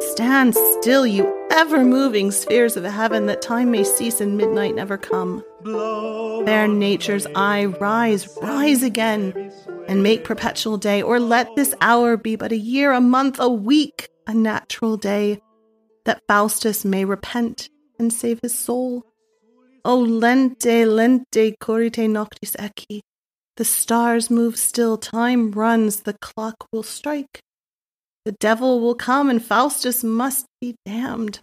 Stand still, you ever-moving spheres of heaven, that time may cease and midnight never come. Fair nature's eye, rise again, and make perpetual day, or let this hour be but a year, a month, a week, a natural day, that Faustus may repent and save his soul. O lente, currite noctis ecce. The stars move still, time runs, the clock will strike. The devil will come and Faustus must be damned.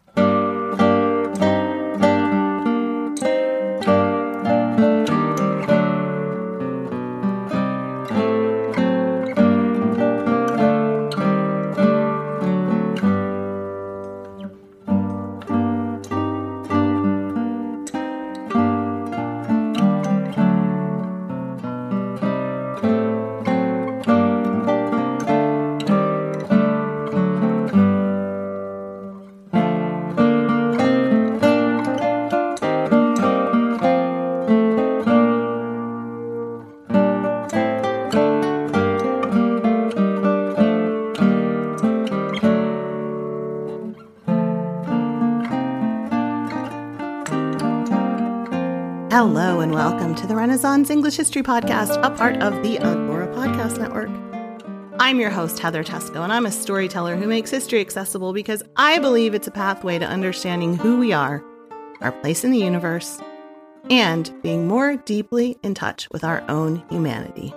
Hello and welcome to the Renaissance English History Podcast, a part of the Agora Podcast Network. I'm your host, Heather Tesco, and I'm a storyteller who makes history accessible because I believe it's a pathway to understanding who we are, our place in the universe, and being more deeply in touch with our own humanity.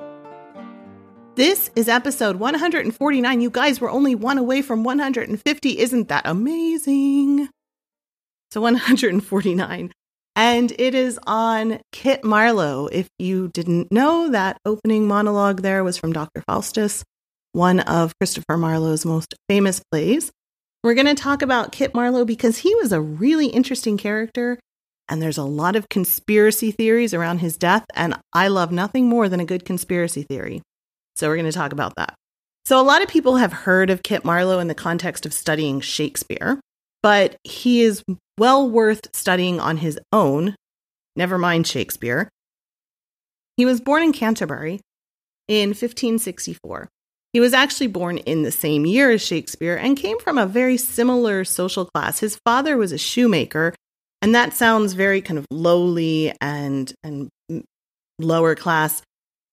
This is episode 149. You guys, we're only one away from 150. Isn't that amazing? So 149. And it is on Kit Marlowe. If you didn't know, that opening monologue there was from Dr. Faustus, one of Christopher Marlowe's most famous plays. We're going to talk about Kit Marlowe because he was a really interesting character, and there's a lot of conspiracy theories around his death, and I love nothing more than a good conspiracy theory. So we're going to talk about that. So a lot of people have heard of Kit Marlowe in the context of studying Shakespeare, but he is well worth studying on his own, never mind Shakespeare. He was born in Canterbury in 1564. He was actually born in the same year as Shakespeare and came from a very similar social class. His father was a shoemaker, and that sounds very kind of lowly and lower class,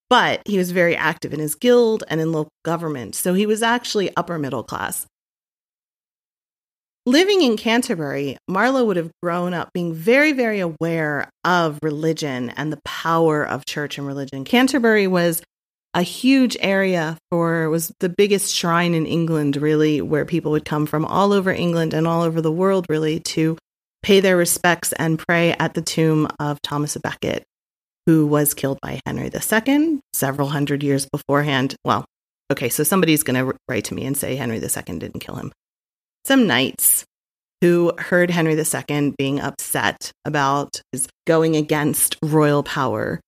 but he was very active in his guild and in local government, so he was actually upper middle class. Living in Canterbury, Marlowe would have grown up being very, very aware of religion and the power of church and religion. Canterbury was a huge area was the biggest shrine in England, really, where people would come from all over England and all over the world, really, to pay their respects and pray at the tomb of Thomas Becket, who was killed by Henry II several hundred years beforehand. Well, okay, so somebody's going to write to me and say Henry II didn't kill him. Some knights who heard Henry II being upset about his going against royal power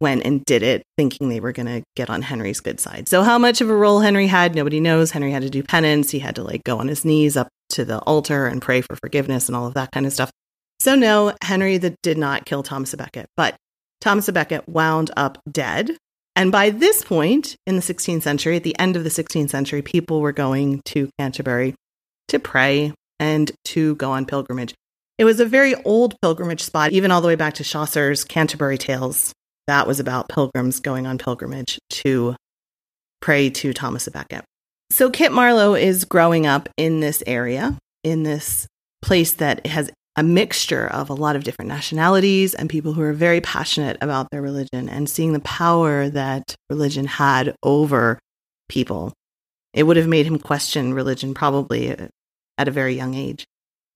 went and did it, thinking they were going to get on Henry's good side. So how much of a role Henry had, nobody knows. Henry had to do penance. He had to go on his knees up to the altar and pray for forgiveness and all of that kind of stuff. So no, Henry did not kill Thomas Becket, but Thomas Becket wound up dead. And by this point in the 16th century, at the end of the 16th century, people were going to Canterbury to pray and to go on pilgrimage. It was a very old pilgrimage spot, even all the way back to Chaucer's Canterbury Tales. That was about pilgrims going on pilgrimage to pray to Thomas Becket. So Kit Marlowe is growing up in this area, in this place that has a mixture of a lot of different nationalities and people who are very passionate about their religion, and seeing the power that religion had over people. It would have made him question religion probably at a very young age.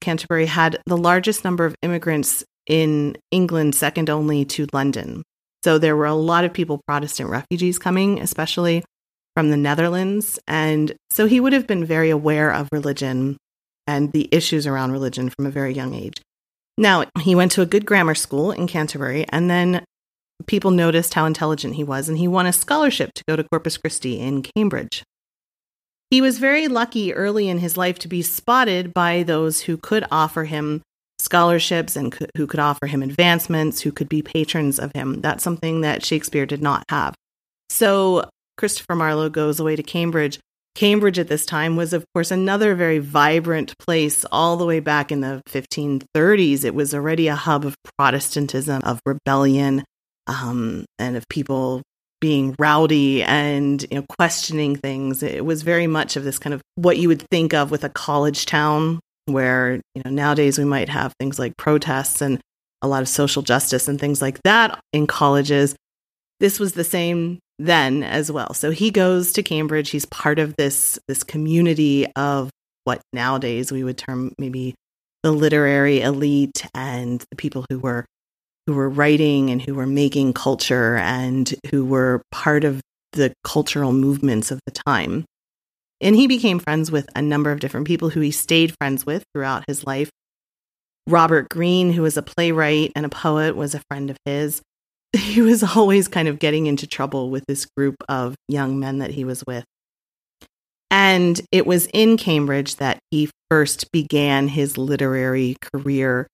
Canterbury had the largest number of immigrants in England, second only to London. So there were a lot of people, Protestant refugees coming, especially from the Netherlands. And so he would have been very aware of religion and the issues around religion from a very young age. Now, he went to a good grammar school in Canterbury, and then people noticed how intelligent he was, and he won a scholarship to go to Corpus Christi in Cambridge. He was very lucky early in his life to be spotted by those who could offer him scholarships and who could offer him advancements, who could be patrons of him. That's something that Shakespeare did not have. So Christopher Marlowe goes away to Cambridge. Cambridge at this time was, of course, another very vibrant place all the way back in the 1530s. It was already a hub of Protestantism, of rebellion, and of people being rowdy and, you know, questioning things. It was very much of this kind of what you would think of with a college town, where, you know, nowadays we might have things like protests and a lot of social justice and things like that in colleges. This was the same then as well. So he goes to Cambridge. He's part of this community of what nowadays we would term maybe the literary elite and the people who were writing and who were making culture and who were part of the cultural movements of the time. And he became friends with a number of different people who he stayed friends with throughout his life. Robert Greene, who was a playwright and a poet, was a friend of his. He was always kind of getting into trouble with this group of young men that he was with. And it was in Cambridge that he first began his literary career.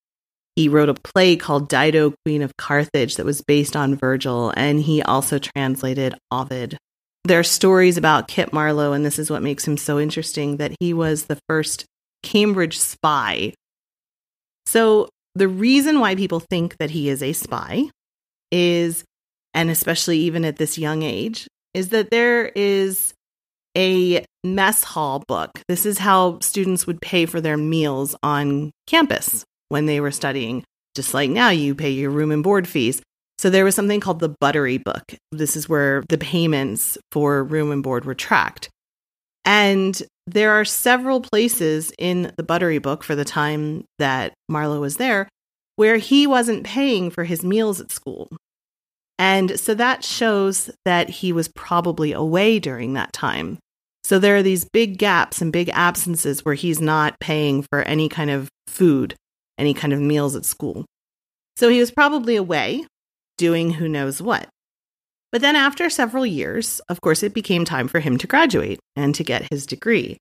He wrote a play called Dido, Queen of Carthage, that was based on Virgil, and he also translated Ovid. There are stories about Kit Marlowe, and this is what makes him so interesting, that he was the first Cambridge spy. So the reason why people think that he is a spy is, and especially even at this young age, is that there is a mess hall book. This is how students would pay for their meals on campus when they were studying, just like now you pay your room and board fees. So there was something called the buttery book. This is where the payments for room and board were tracked. And there are several places in the buttery book for the time that Marlowe was there where he wasn't paying for his meals at school. And so that shows that he was probably away during that time. So there are these big gaps and big absences where he's not paying for any kind of food, any kind of meals at school. So he was probably away doing who knows what. But then after several years, of course, it became time for him to graduate and to get his degree.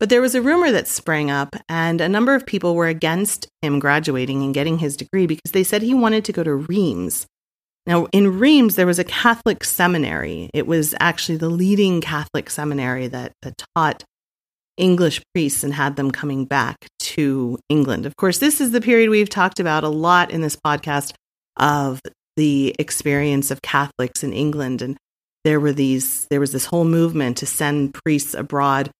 But there was a rumor that sprang up, and a number of people were against him graduating and getting his degree because they said he wanted to go to Reims. Now, in Reims, there was a Catholic seminary. It was actually the leading Catholic seminary that taught English priests and had them coming back to England. Of course, this is the period we've talked about a lot in this podcast of the experience of Catholics in England. And there was this whole movement to send priests abroad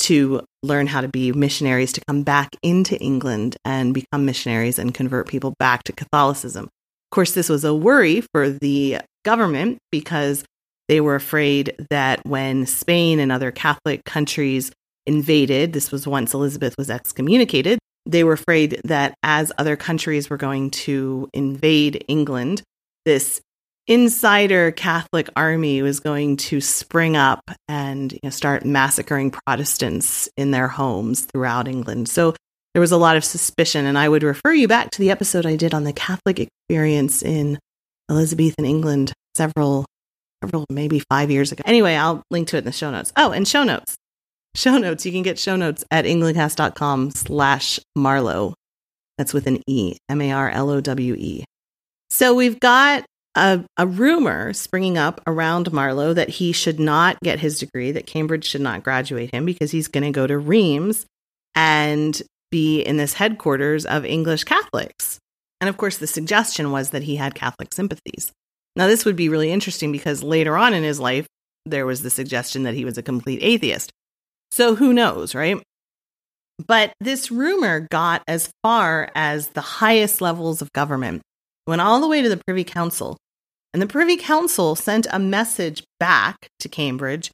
to learn how to be missionaries, to come back into England and become missionaries and convert people back to Catholicism. Of course, this was a worry for the government because they were afraid that when Spain and other Catholic countries invaded, this was once Elizabeth was excommunicated, they were afraid that as other countries were going to invade England, this insider Catholic army was going to spring up and, you know, start massacring Protestants in their homes throughout England. So there was a lot of suspicion, and I would refer you back to the episode I did on the Catholic experience in Elizabethan England several maybe 5 years ago. Anyway, I'll link to it in the show notes. Oh, and show notes. Show notes. You can get show notes at englandcast.com/Marlowe. That's with an E, Marlowe. So we've got a rumor springing up around Marlowe that he should not get his degree, that Cambridge should not graduate him because he's going to go to Reims and be in this headquarters of English Catholics. And of course, the suggestion was that he had Catholic sympathies. Now, this would be really interesting because later on in his life, there was the suggestion that he was a complete atheist. So who knows, right? But this rumor got as far as the highest levels of government, went all the way to the Privy Council. And the Privy Council sent a message back to Cambridge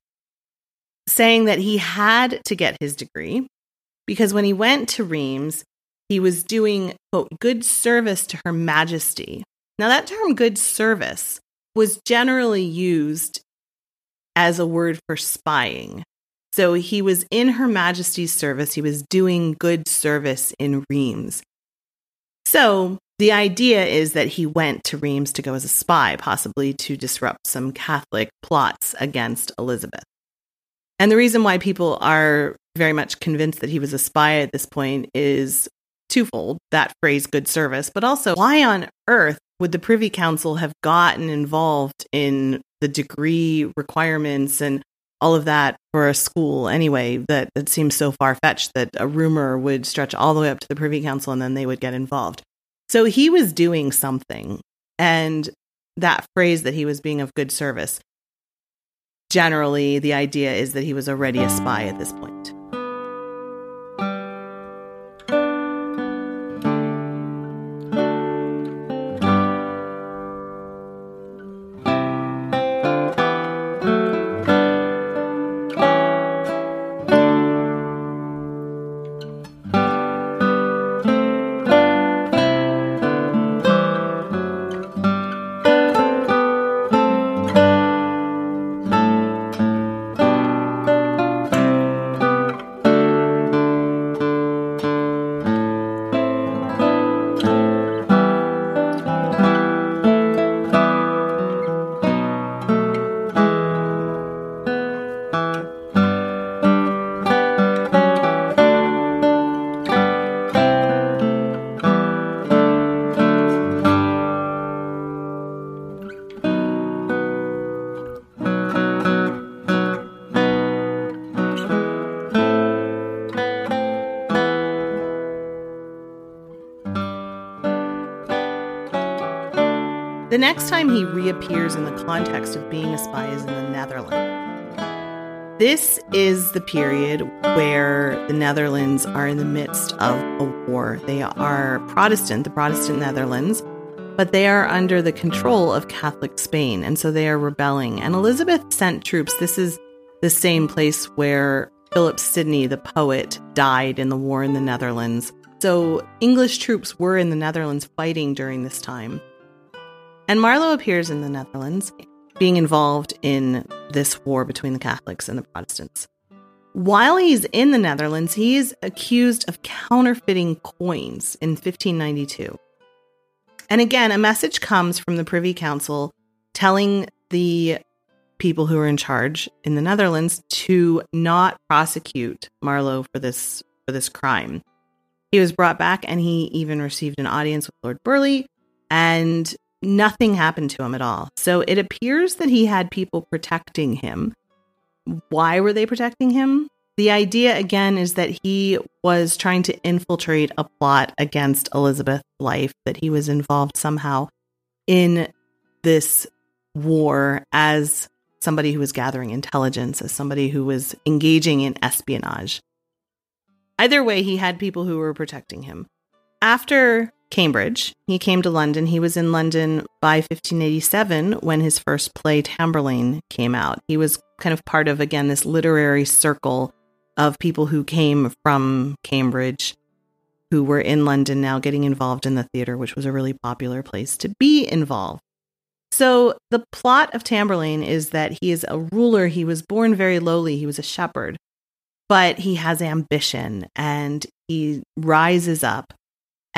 saying that he had to get his degree because when he went to Reims, he was doing, quote, good service to Her Majesty. Now, that term good service was generally used as a word for spying. So he was in Her Majesty's service. He was doing good service in Reims. So the idea is that he went to Reims to go as a spy, possibly to disrupt some Catholic plots against Elizabeth. And the reason why people are very much convinced that he was a spy at this point is twofold, that phrase good service, but also why on earth would the Privy Council have gotten involved in the degree requirements and all of that for a school anyway? That seems so far-fetched that a rumor would stretch all the way up to the Privy Council and then they would get involved. So he was doing something, and that phrase that he was being of good service, generally the idea is that he was already a spy at this point. The next time he reappears in the context of being a spy is in the Netherlands. This is the period where the Netherlands are in the midst of a war. They are Protestant, the Protestant Netherlands, but they are under the control of Catholic Spain, and so they are rebelling. And Elizabeth sent troops. This is the same place where Philip Sidney, the poet, died in the war in the Netherlands. So English troops were in the Netherlands fighting during this time. And Marlowe appears in the Netherlands, being involved in this war between the Catholics and the Protestants. While he's in the Netherlands, he is accused of counterfeiting coins in 1592. And again, a message comes from the Privy Council telling the people who are in charge in the Netherlands to not prosecute Marlowe for this crime. He was brought back, and he even received an audience with Lord Burghley, and nothing happened to him at all. So it appears that he had people protecting him. Why were they protecting him? The idea, again, is that he was trying to infiltrate a plot against Elizabeth's life, that he was involved somehow in this war as somebody who was gathering intelligence, as somebody who was engaging in espionage. Either way, he had people who were protecting him. After Cambridge, he came to London. He was in London by 1587 when his first play, Tamburlaine, came out. He was kind of part of, again, this literary circle of people who came from Cambridge, who were in London now getting involved in the theater, which was a really popular place to be involved. So the plot of Tamburlaine is that he is a ruler. He was born very lowly. He was a shepherd, but he has ambition and he rises up.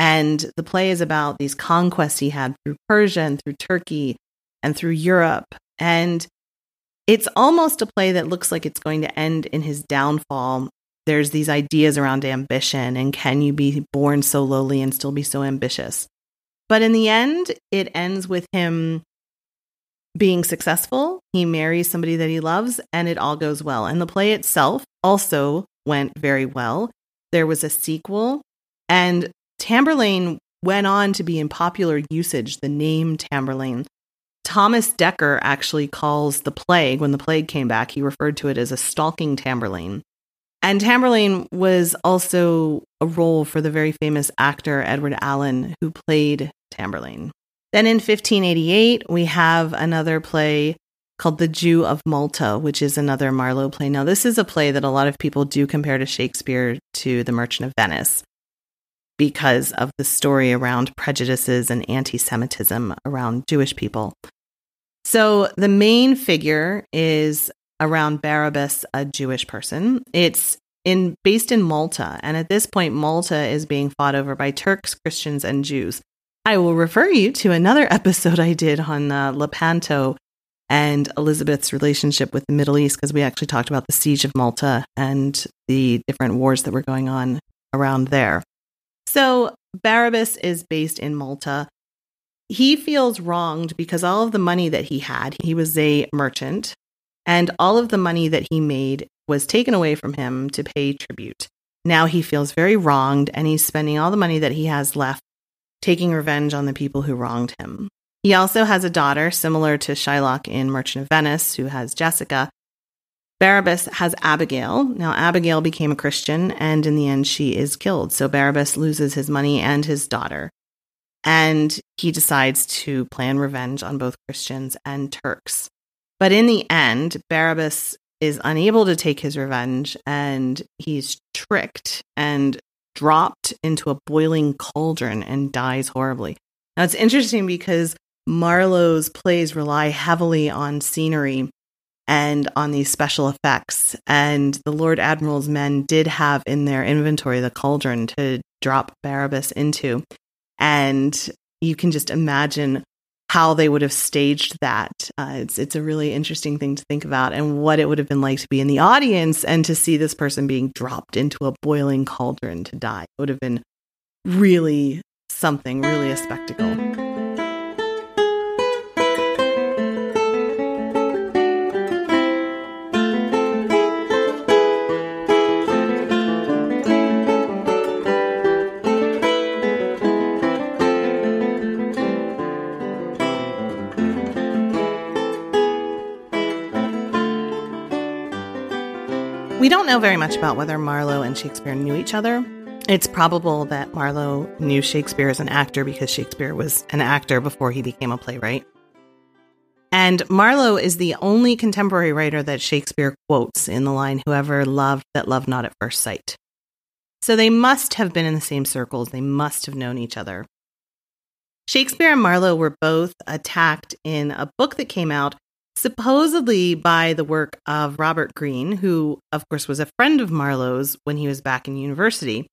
And the play is about these conquests he had through Persia and through Turkey and through Europe. And it's almost a play that looks like it's going to end in his downfall. There's these ideas around ambition and can you be born so lowly and still be so ambitious? But in the end, it ends with him being successful. He marries somebody that he loves, and it all goes well. And the play itself also went very well. There was a sequel, and Tamburlaine went on to be in popular usage, the name Tamburlaine. Thomas Dekker actually calls the plague, when the plague came back, he referred to it as a stalking Tamburlaine. And Tamburlaine was also a role for the very famous actor Edward Allen, who played Tamburlaine. Then in 1588, we have another play called The Jew of Malta, which is another Marlowe play. Now, this is a play that a lot of people do compare to Shakespeare to The Merchant of Venice because of the story around prejudices and anti-Semitism around Jewish people. So the main figure is around Barabbas, a Jewish person. It's based in Malta, and at this point, Malta is being fought over by Turks, Christians, and Jews. I will refer you to another episode I did on Lepanto and Elizabeth's relationship with the Middle East, because we actually talked about the siege of Malta and the different wars that were going on around there. So Barabbas is based in Malta. He feels wronged because all of the money that he had, he was a merchant, and all of the money that he made was taken away from him to pay tribute. Now he feels very wronged, and he's spending all the money that he has left taking revenge on the people who wronged him. He also has a daughter, similar to Shylock in Merchant of Venice, who has Jessica. Barabbas has Abigail. Now, Abigail became a Christian, and in the end, she is killed. So Barabbas loses his money and his daughter. And he decides to plan revenge on both Christians and Turks. But in the end, Barabbas is unable to take his revenge, and he's tricked and dropped into a boiling cauldron and dies horribly. Now, it's interesting because Marlowe's plays rely heavily on scenery and on these special effects, and the Lord Admiral's men did have in their inventory the cauldron to drop Barabbas into, and you can just imagine how they would have staged that. It's a really interesting thing to think about, and what it would have been like to be in the audience and to see this person being dropped into a boiling cauldron to die. It would have been really something, really a spectacle. We don't know very much about whether Marlowe and Shakespeare knew each other. It's probable that Marlowe knew Shakespeare as an actor because Shakespeare was an actor before he became a playwright. And Marlowe is the only contemporary writer that Shakespeare quotes in the line, "Whoever loved that loved not at first sight." So they must have been in the same circles. They must have known each other. Shakespeare and Marlowe were both attacked in a book that came out supposedly by the work of Robert Greene, who, of course, was a friend of Marlowe's when he was back in university.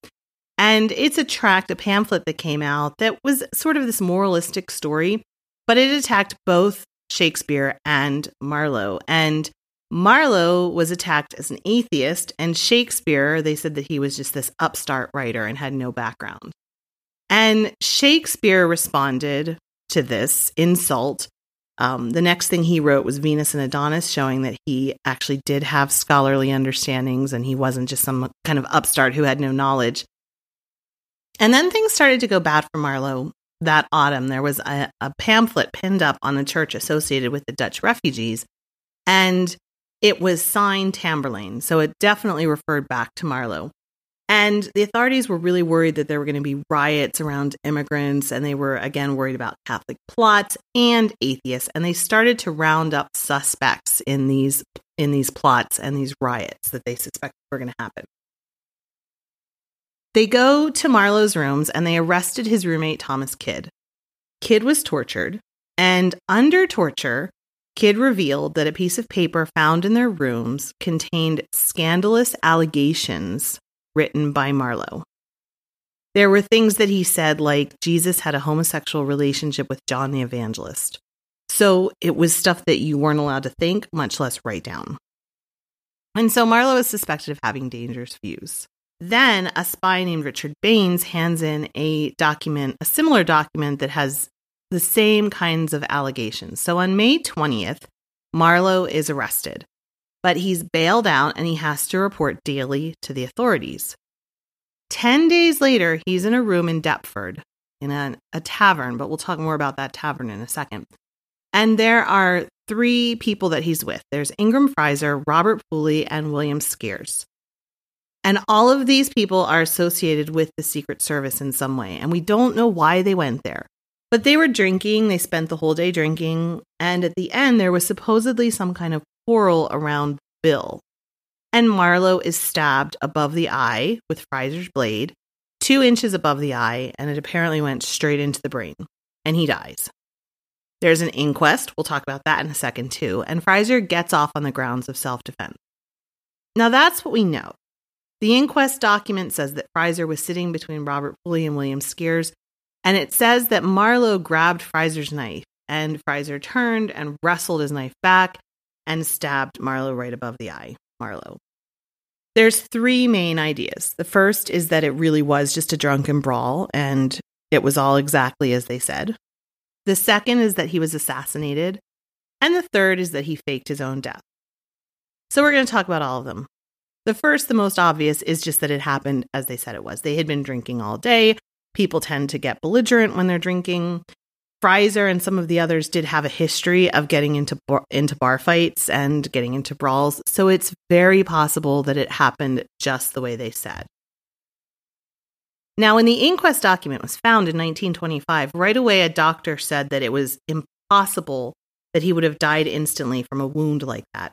And it's a tract, a pamphlet that came out that was sort of this moralistic story, but it attacked both Shakespeare and Marlowe. And Marlowe was attacked as an atheist, and Shakespeare, they said that he was just this upstart writer and had no background. And Shakespeare responded to this insult. The next thing he wrote was Venus and Adonis, showing that he actually did have scholarly understandings and he wasn't just some kind of upstart who had no knowledge. And then things started to go bad for Marlowe that autumn. There was a pamphlet pinned up on the church associated with the Dutch refugees, and it was signed Tamburlaine. So it definitely referred back to Marlowe. And the authorities were really worried that there were going to be riots around immigrants, and they were, again, worried about Catholic plots and atheists, and they started to round up suspects in these plots and these riots that they suspected were going to happen. They go to Marlowe's rooms, and they arrested his roommate, Thomas Kidd. Kidd was tortured, and under torture, Kidd revealed that a piece of paper found in their rooms contained scandalous allegations written by Marlowe. There were things that he said, like Jesus had a homosexual relationship with John the Evangelist. So it was stuff that you weren't allowed to think, much less write down. And so Marlowe is suspected of having dangerous views. Then a spy named Richard Baines hands in a similar document that has the same kinds of allegations. So on May 20th, Marlowe is arrested, but he's bailed out and he has to report daily to the authorities. 10 days later, he's in a room in Deptford in a tavern, but we'll talk more about that tavern in a second. And there are three people that he's with. There's Ingram Frizer, Robert Poley, and William Skeers. And all of these people are associated with the Secret Service in some way, and we don't know why they went there. But they were drinking, they spent the whole day drinking, and at the end there was supposedly some kind of quarrel around Bill. And Marlowe is stabbed above the eye with Frizer's blade, 2 inches above the eye, and it apparently went straight into the brain, and he dies. There's an inquest, we'll talk about that in a second too, and Frizer gets off on the grounds of self-defense. Now that's what we know. The inquest document says that Frizer was sitting between Robert Poley and William Skeers, and it says that Marlowe grabbed Frizer's knife, and Frizer turned and wrestled his knife back and stabbed Marlowe right above the eye. There's three main ideas. The first is that it really was just a drunken brawl and it was all exactly as they said. The second is that he was assassinated. And the third is that he faked his own death. So we're going to talk about all of them. The first, the most obvious, is just that it happened as they said it was. They had been drinking all day. People tend to get belligerent when they're drinking. Frizer and some of the others did have a history of getting into bar fights and getting into brawls, so it's very possible that it happened just the way they said. Now, when the inquest document was found in 1925, right away a doctor said that it was impossible that he would have died instantly from a wound like that.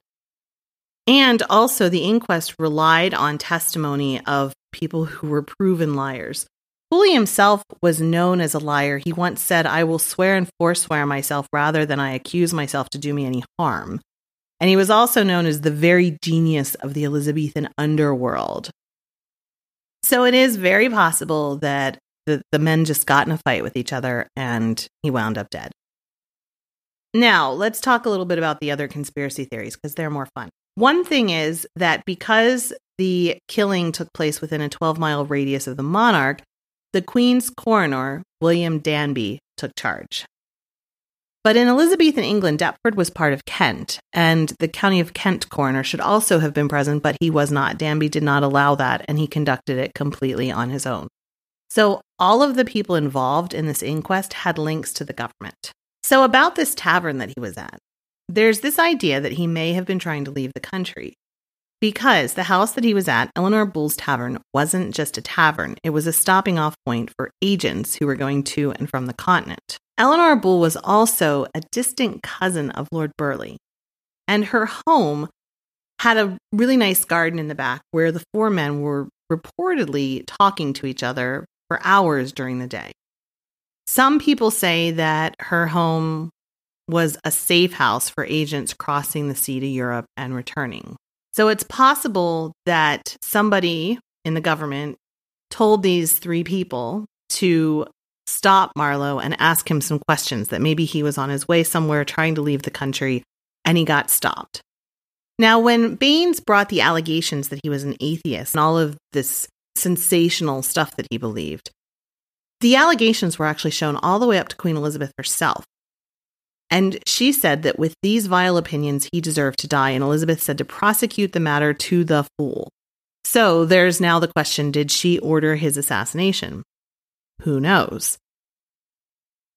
And also, the inquest relied on testimony of people who were proven liars. Poley himself was known as a liar. He once said, "I will swear and forswear myself rather than I accuse myself to do me any harm." And he was also known as the very genius of the Elizabethan underworld. So it is very possible that the men just got in a fight with each other and he wound up dead. Now, let's talk a little bit about the other conspiracy theories because they're more fun. One thing is that because the killing took place within a 12-mile radius of the monarch, the Queen's coroner, William Danby, took charge. But in Elizabethan England, Deptford was part of Kent, and the County of Kent coroner should also have been present, but he was not. Danby did not allow that, and he conducted it completely on his own. So all of the people involved in this inquest had links to the government. So about this tavern that he was at, there's this idea that he may have been trying to leave the country. Because the house that he was at, Eleanor Bull's Tavern, wasn't just a tavern. It was a stopping-off point for agents who were going to and from the continent. Eleanor Bull was also a distant cousin of Lord Burghley, and her home had a really nice garden in the back where the four men were reportedly talking to each other for hours during the day. Some people say that her home was a safe house for agents crossing the sea to Europe and returning. So it's possible that somebody in the government told these three people to stop Marlowe and ask him some questions, that maybe he was on his way somewhere trying to leave the country and he got stopped. Now, when Baines brought the allegations that he was an atheist and all of this sensational stuff that he believed, the allegations were actually shown all the way up to Queen Elizabeth herself. And she said that with these vile opinions, he deserved to die. And Elizabeth said to prosecute the matter to the full. So there's now the question, did she order his assassination? Who knows?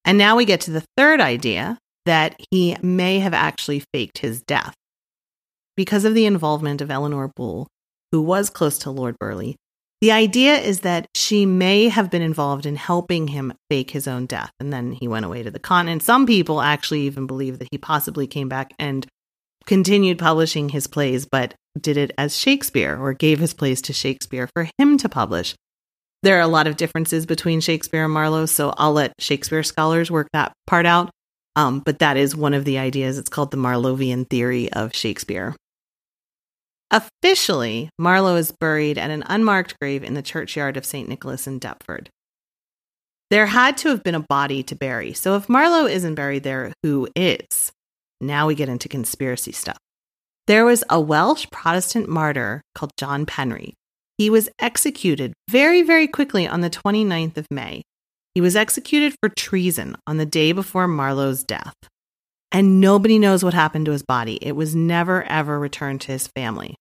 And now we get to the third idea, that he may have actually faked his death. Because of the involvement of Eleanor Bull, who was close to Lord Burghley, the idea is that she may have been involved in helping him fake his own death, and then he went away to the continent. Some people actually even believe that he possibly came back and continued publishing his plays, but did it as Shakespeare, or gave his plays to Shakespeare for him to publish. There are a lot of differences between Shakespeare and Marlowe, so I'll let Shakespeare scholars work that part out, but that is one of the ideas. It's called the Marlowean theory of Shakespeare. Officially, Marlowe is buried at an unmarked grave in the churchyard of St. Nicholas in Deptford. There had to have been a body to bury, so if Marlowe isn't buried there, who is? Now we get into conspiracy stuff. There was a Welsh Protestant martyr called John Penry. He was executed very, very quickly on the 29th of May, He was executed for treason on the day before Marlowe's death. And nobody knows what happened to his body. It was never, ever returned to his family.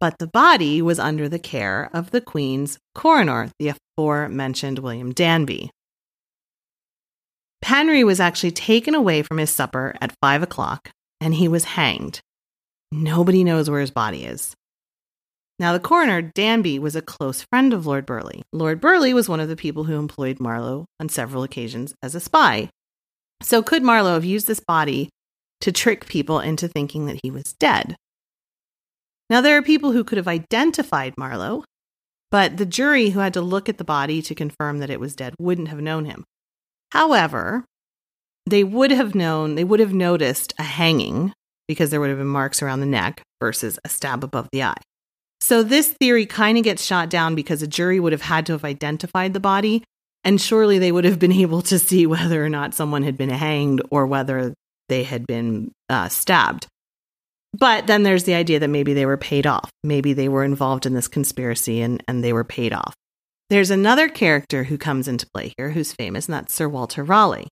But the body was under the care of the Queen's coroner, the aforementioned William Danby. Henry was actually taken away from his supper at 5 o'clock, and he was hanged. Nobody knows where his body is. Now, the coroner, Danby, was a close friend of Lord Burghley. Lord Burghley was one of the people who employed Marlowe on several occasions as a spy. So could Marlowe have used this body to trick people into thinking that he was dead? Now, there are people who could have identified Marlowe, but the jury who had to look at the body to confirm that it was dead wouldn't have known him. However, they would have noticed a hanging because there would have been marks around the neck versus a stab above the eye. So this theory kind of gets shot down because a jury would have had to have identified the body, and surely they would have been able to see whether or not someone had been hanged or whether they had been stabbed. But then there's the idea that maybe they were paid off. Maybe they were involved in this conspiracy and they were paid off. There's another character who comes into play here who's famous, and that's Sir Walter Raleigh.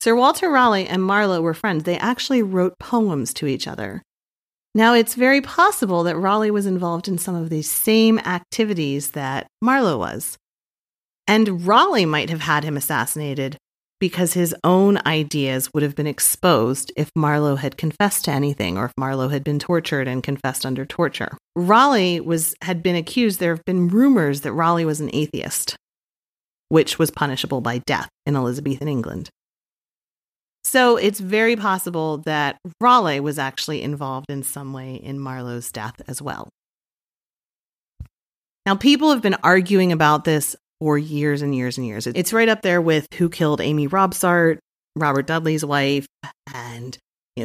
Sir Walter Raleigh and Marlowe were friends. They actually wrote poems to each other. Now, it's very possible that Raleigh was involved in some of these same activities that Marlowe was. And Raleigh might have had him assassinated because his own ideas would have been exposed if Marlowe had confessed to anything, or if Marlowe had been tortured and confessed under torture. Raleigh had been accused. There have been rumors that Raleigh was an atheist, which was punishable by death in Elizabethan England. So it's very possible that Raleigh was actually involved in some way in Marlowe's death as well. Now, people have been arguing about this for years and years and years. It's right up there with who killed Amy Robsart, Robert Dudley's wife, and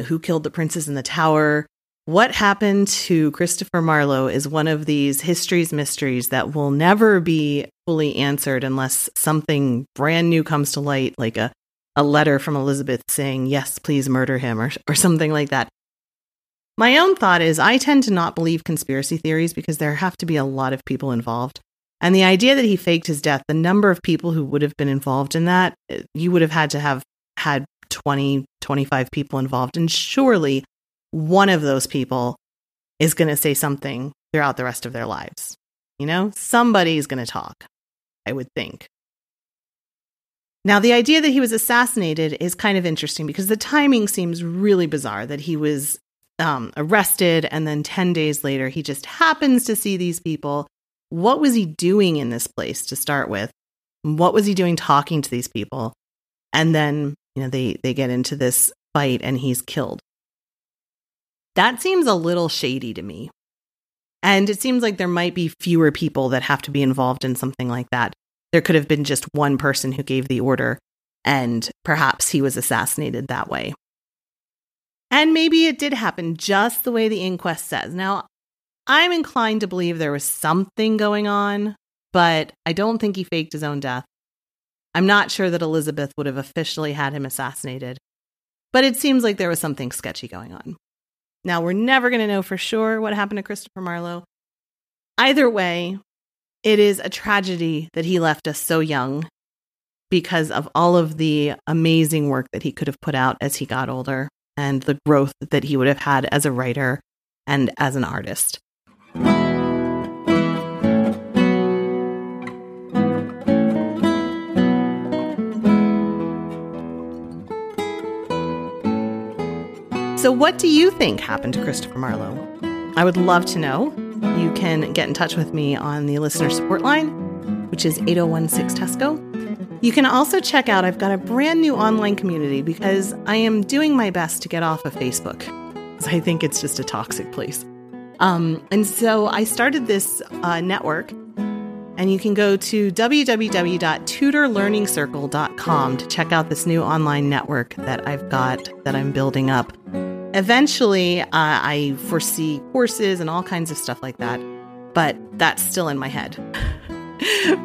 who killed the princess in the tower. What happened to Christopher Marlowe is one of these history's mysteries that will never be fully answered unless something brand new comes to light, like a letter from Elizabeth saying, yes, please murder him, or something like that. My own thought is I tend to not believe conspiracy theories because there have to be a lot of people involved. And the idea that he faked his death, the number of people who would have been involved in that, you would have had 20, 25 people involved. And surely one of those people is going to say something throughout the rest of their lives. Somebody's going to talk, I would think. Now, the idea that he was assassinated is kind of interesting because the timing seems really bizarre that he was arrested and then 10 days later he just happens to see these people. What was he doing in this place to start with? What was he doing talking to these people? And then they get into this fight and he's killed. That seems a little shady to me. And it seems like there might be fewer people that have to be involved in something like that. There could have been just one person who gave the order, and perhaps he was assassinated that way. And maybe it did happen just the way the inquest says. Now, I'm inclined to believe there was something going on, but I don't think he faked his own death. I'm not sure that Elizabeth would have officially had him assassinated, but it seems like there was something sketchy going on. Now, we're never going to know for sure what happened to Christopher Marlowe. Either way, it is a tragedy that he left us so young because of all of the amazing work that he could have put out as he got older and the growth that he would have had as a writer and as an artist. So what do you think happened to Christopher Marlowe? I would love to know. You can get in touch with me on the listener support line, which is 8016-TESCO. You can also check out, I've got a brand new online community because I am doing my best to get off of Facebook. I think it's just a toxic place. And so I started this network, and you can go to www.TudorLearningCircle.com to check out this new online network that I've got that I'm building up. Eventually, I foresee courses and all kinds of stuff like that, but that's still in my head.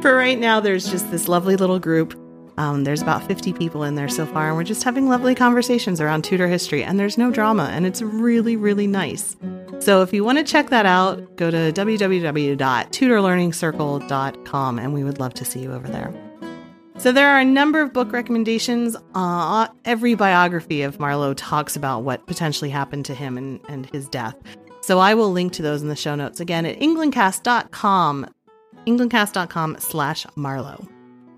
For right now, there's just this lovely little group. There's about 50 people in there so far, and we're just having lovely conversations around Tudor history, and there's no drama, and it's really, really nice. So if you want to check that out, go to www.TudorLearningCircle.com, and we would love to see you over there. So there are a number of book recommendations. Every biography of Marlowe talks about what potentially happened to him and his death. So I will link to those in the show notes again at englandcast.com/Marlowe.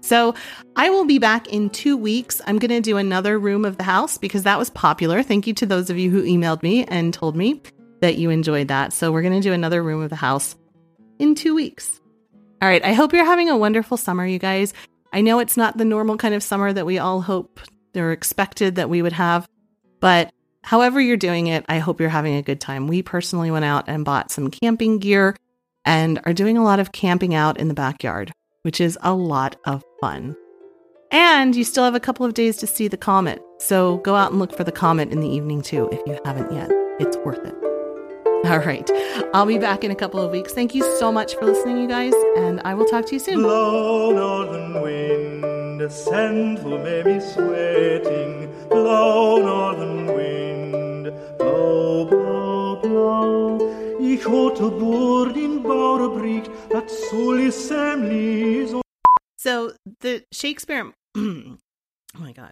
So I will be back in 2 weeks. I'm going to do another room of the house because that was popular. Thank you to those of you who emailed me and told me that you enjoyed that. So we're going to do another room of the house in 2 weeks. All right. I hope you're having a wonderful summer, you guys. I know it's not the normal kind of summer that we all hoped or expected that we would have, but however you're doing it, I hope you're having a good time. We personally went out and bought some camping gear and are doing a lot of camping out in the backyard, which is a lot of fun. And you still have a couple of days to see the comet. So go out and look for the comet in the evening too, if you haven't yet. It's worth it. All right. I'll be back in a couple of weeks. Thank you so much for listening, you guys, and I will talk to you soon. Blow, northern wind, descend for baby sweating. Blow, northern wind, blow, blow, blow. Ich holte Burg in Bauerbrieg, that soli semli. So the Shakespeare... oh my God.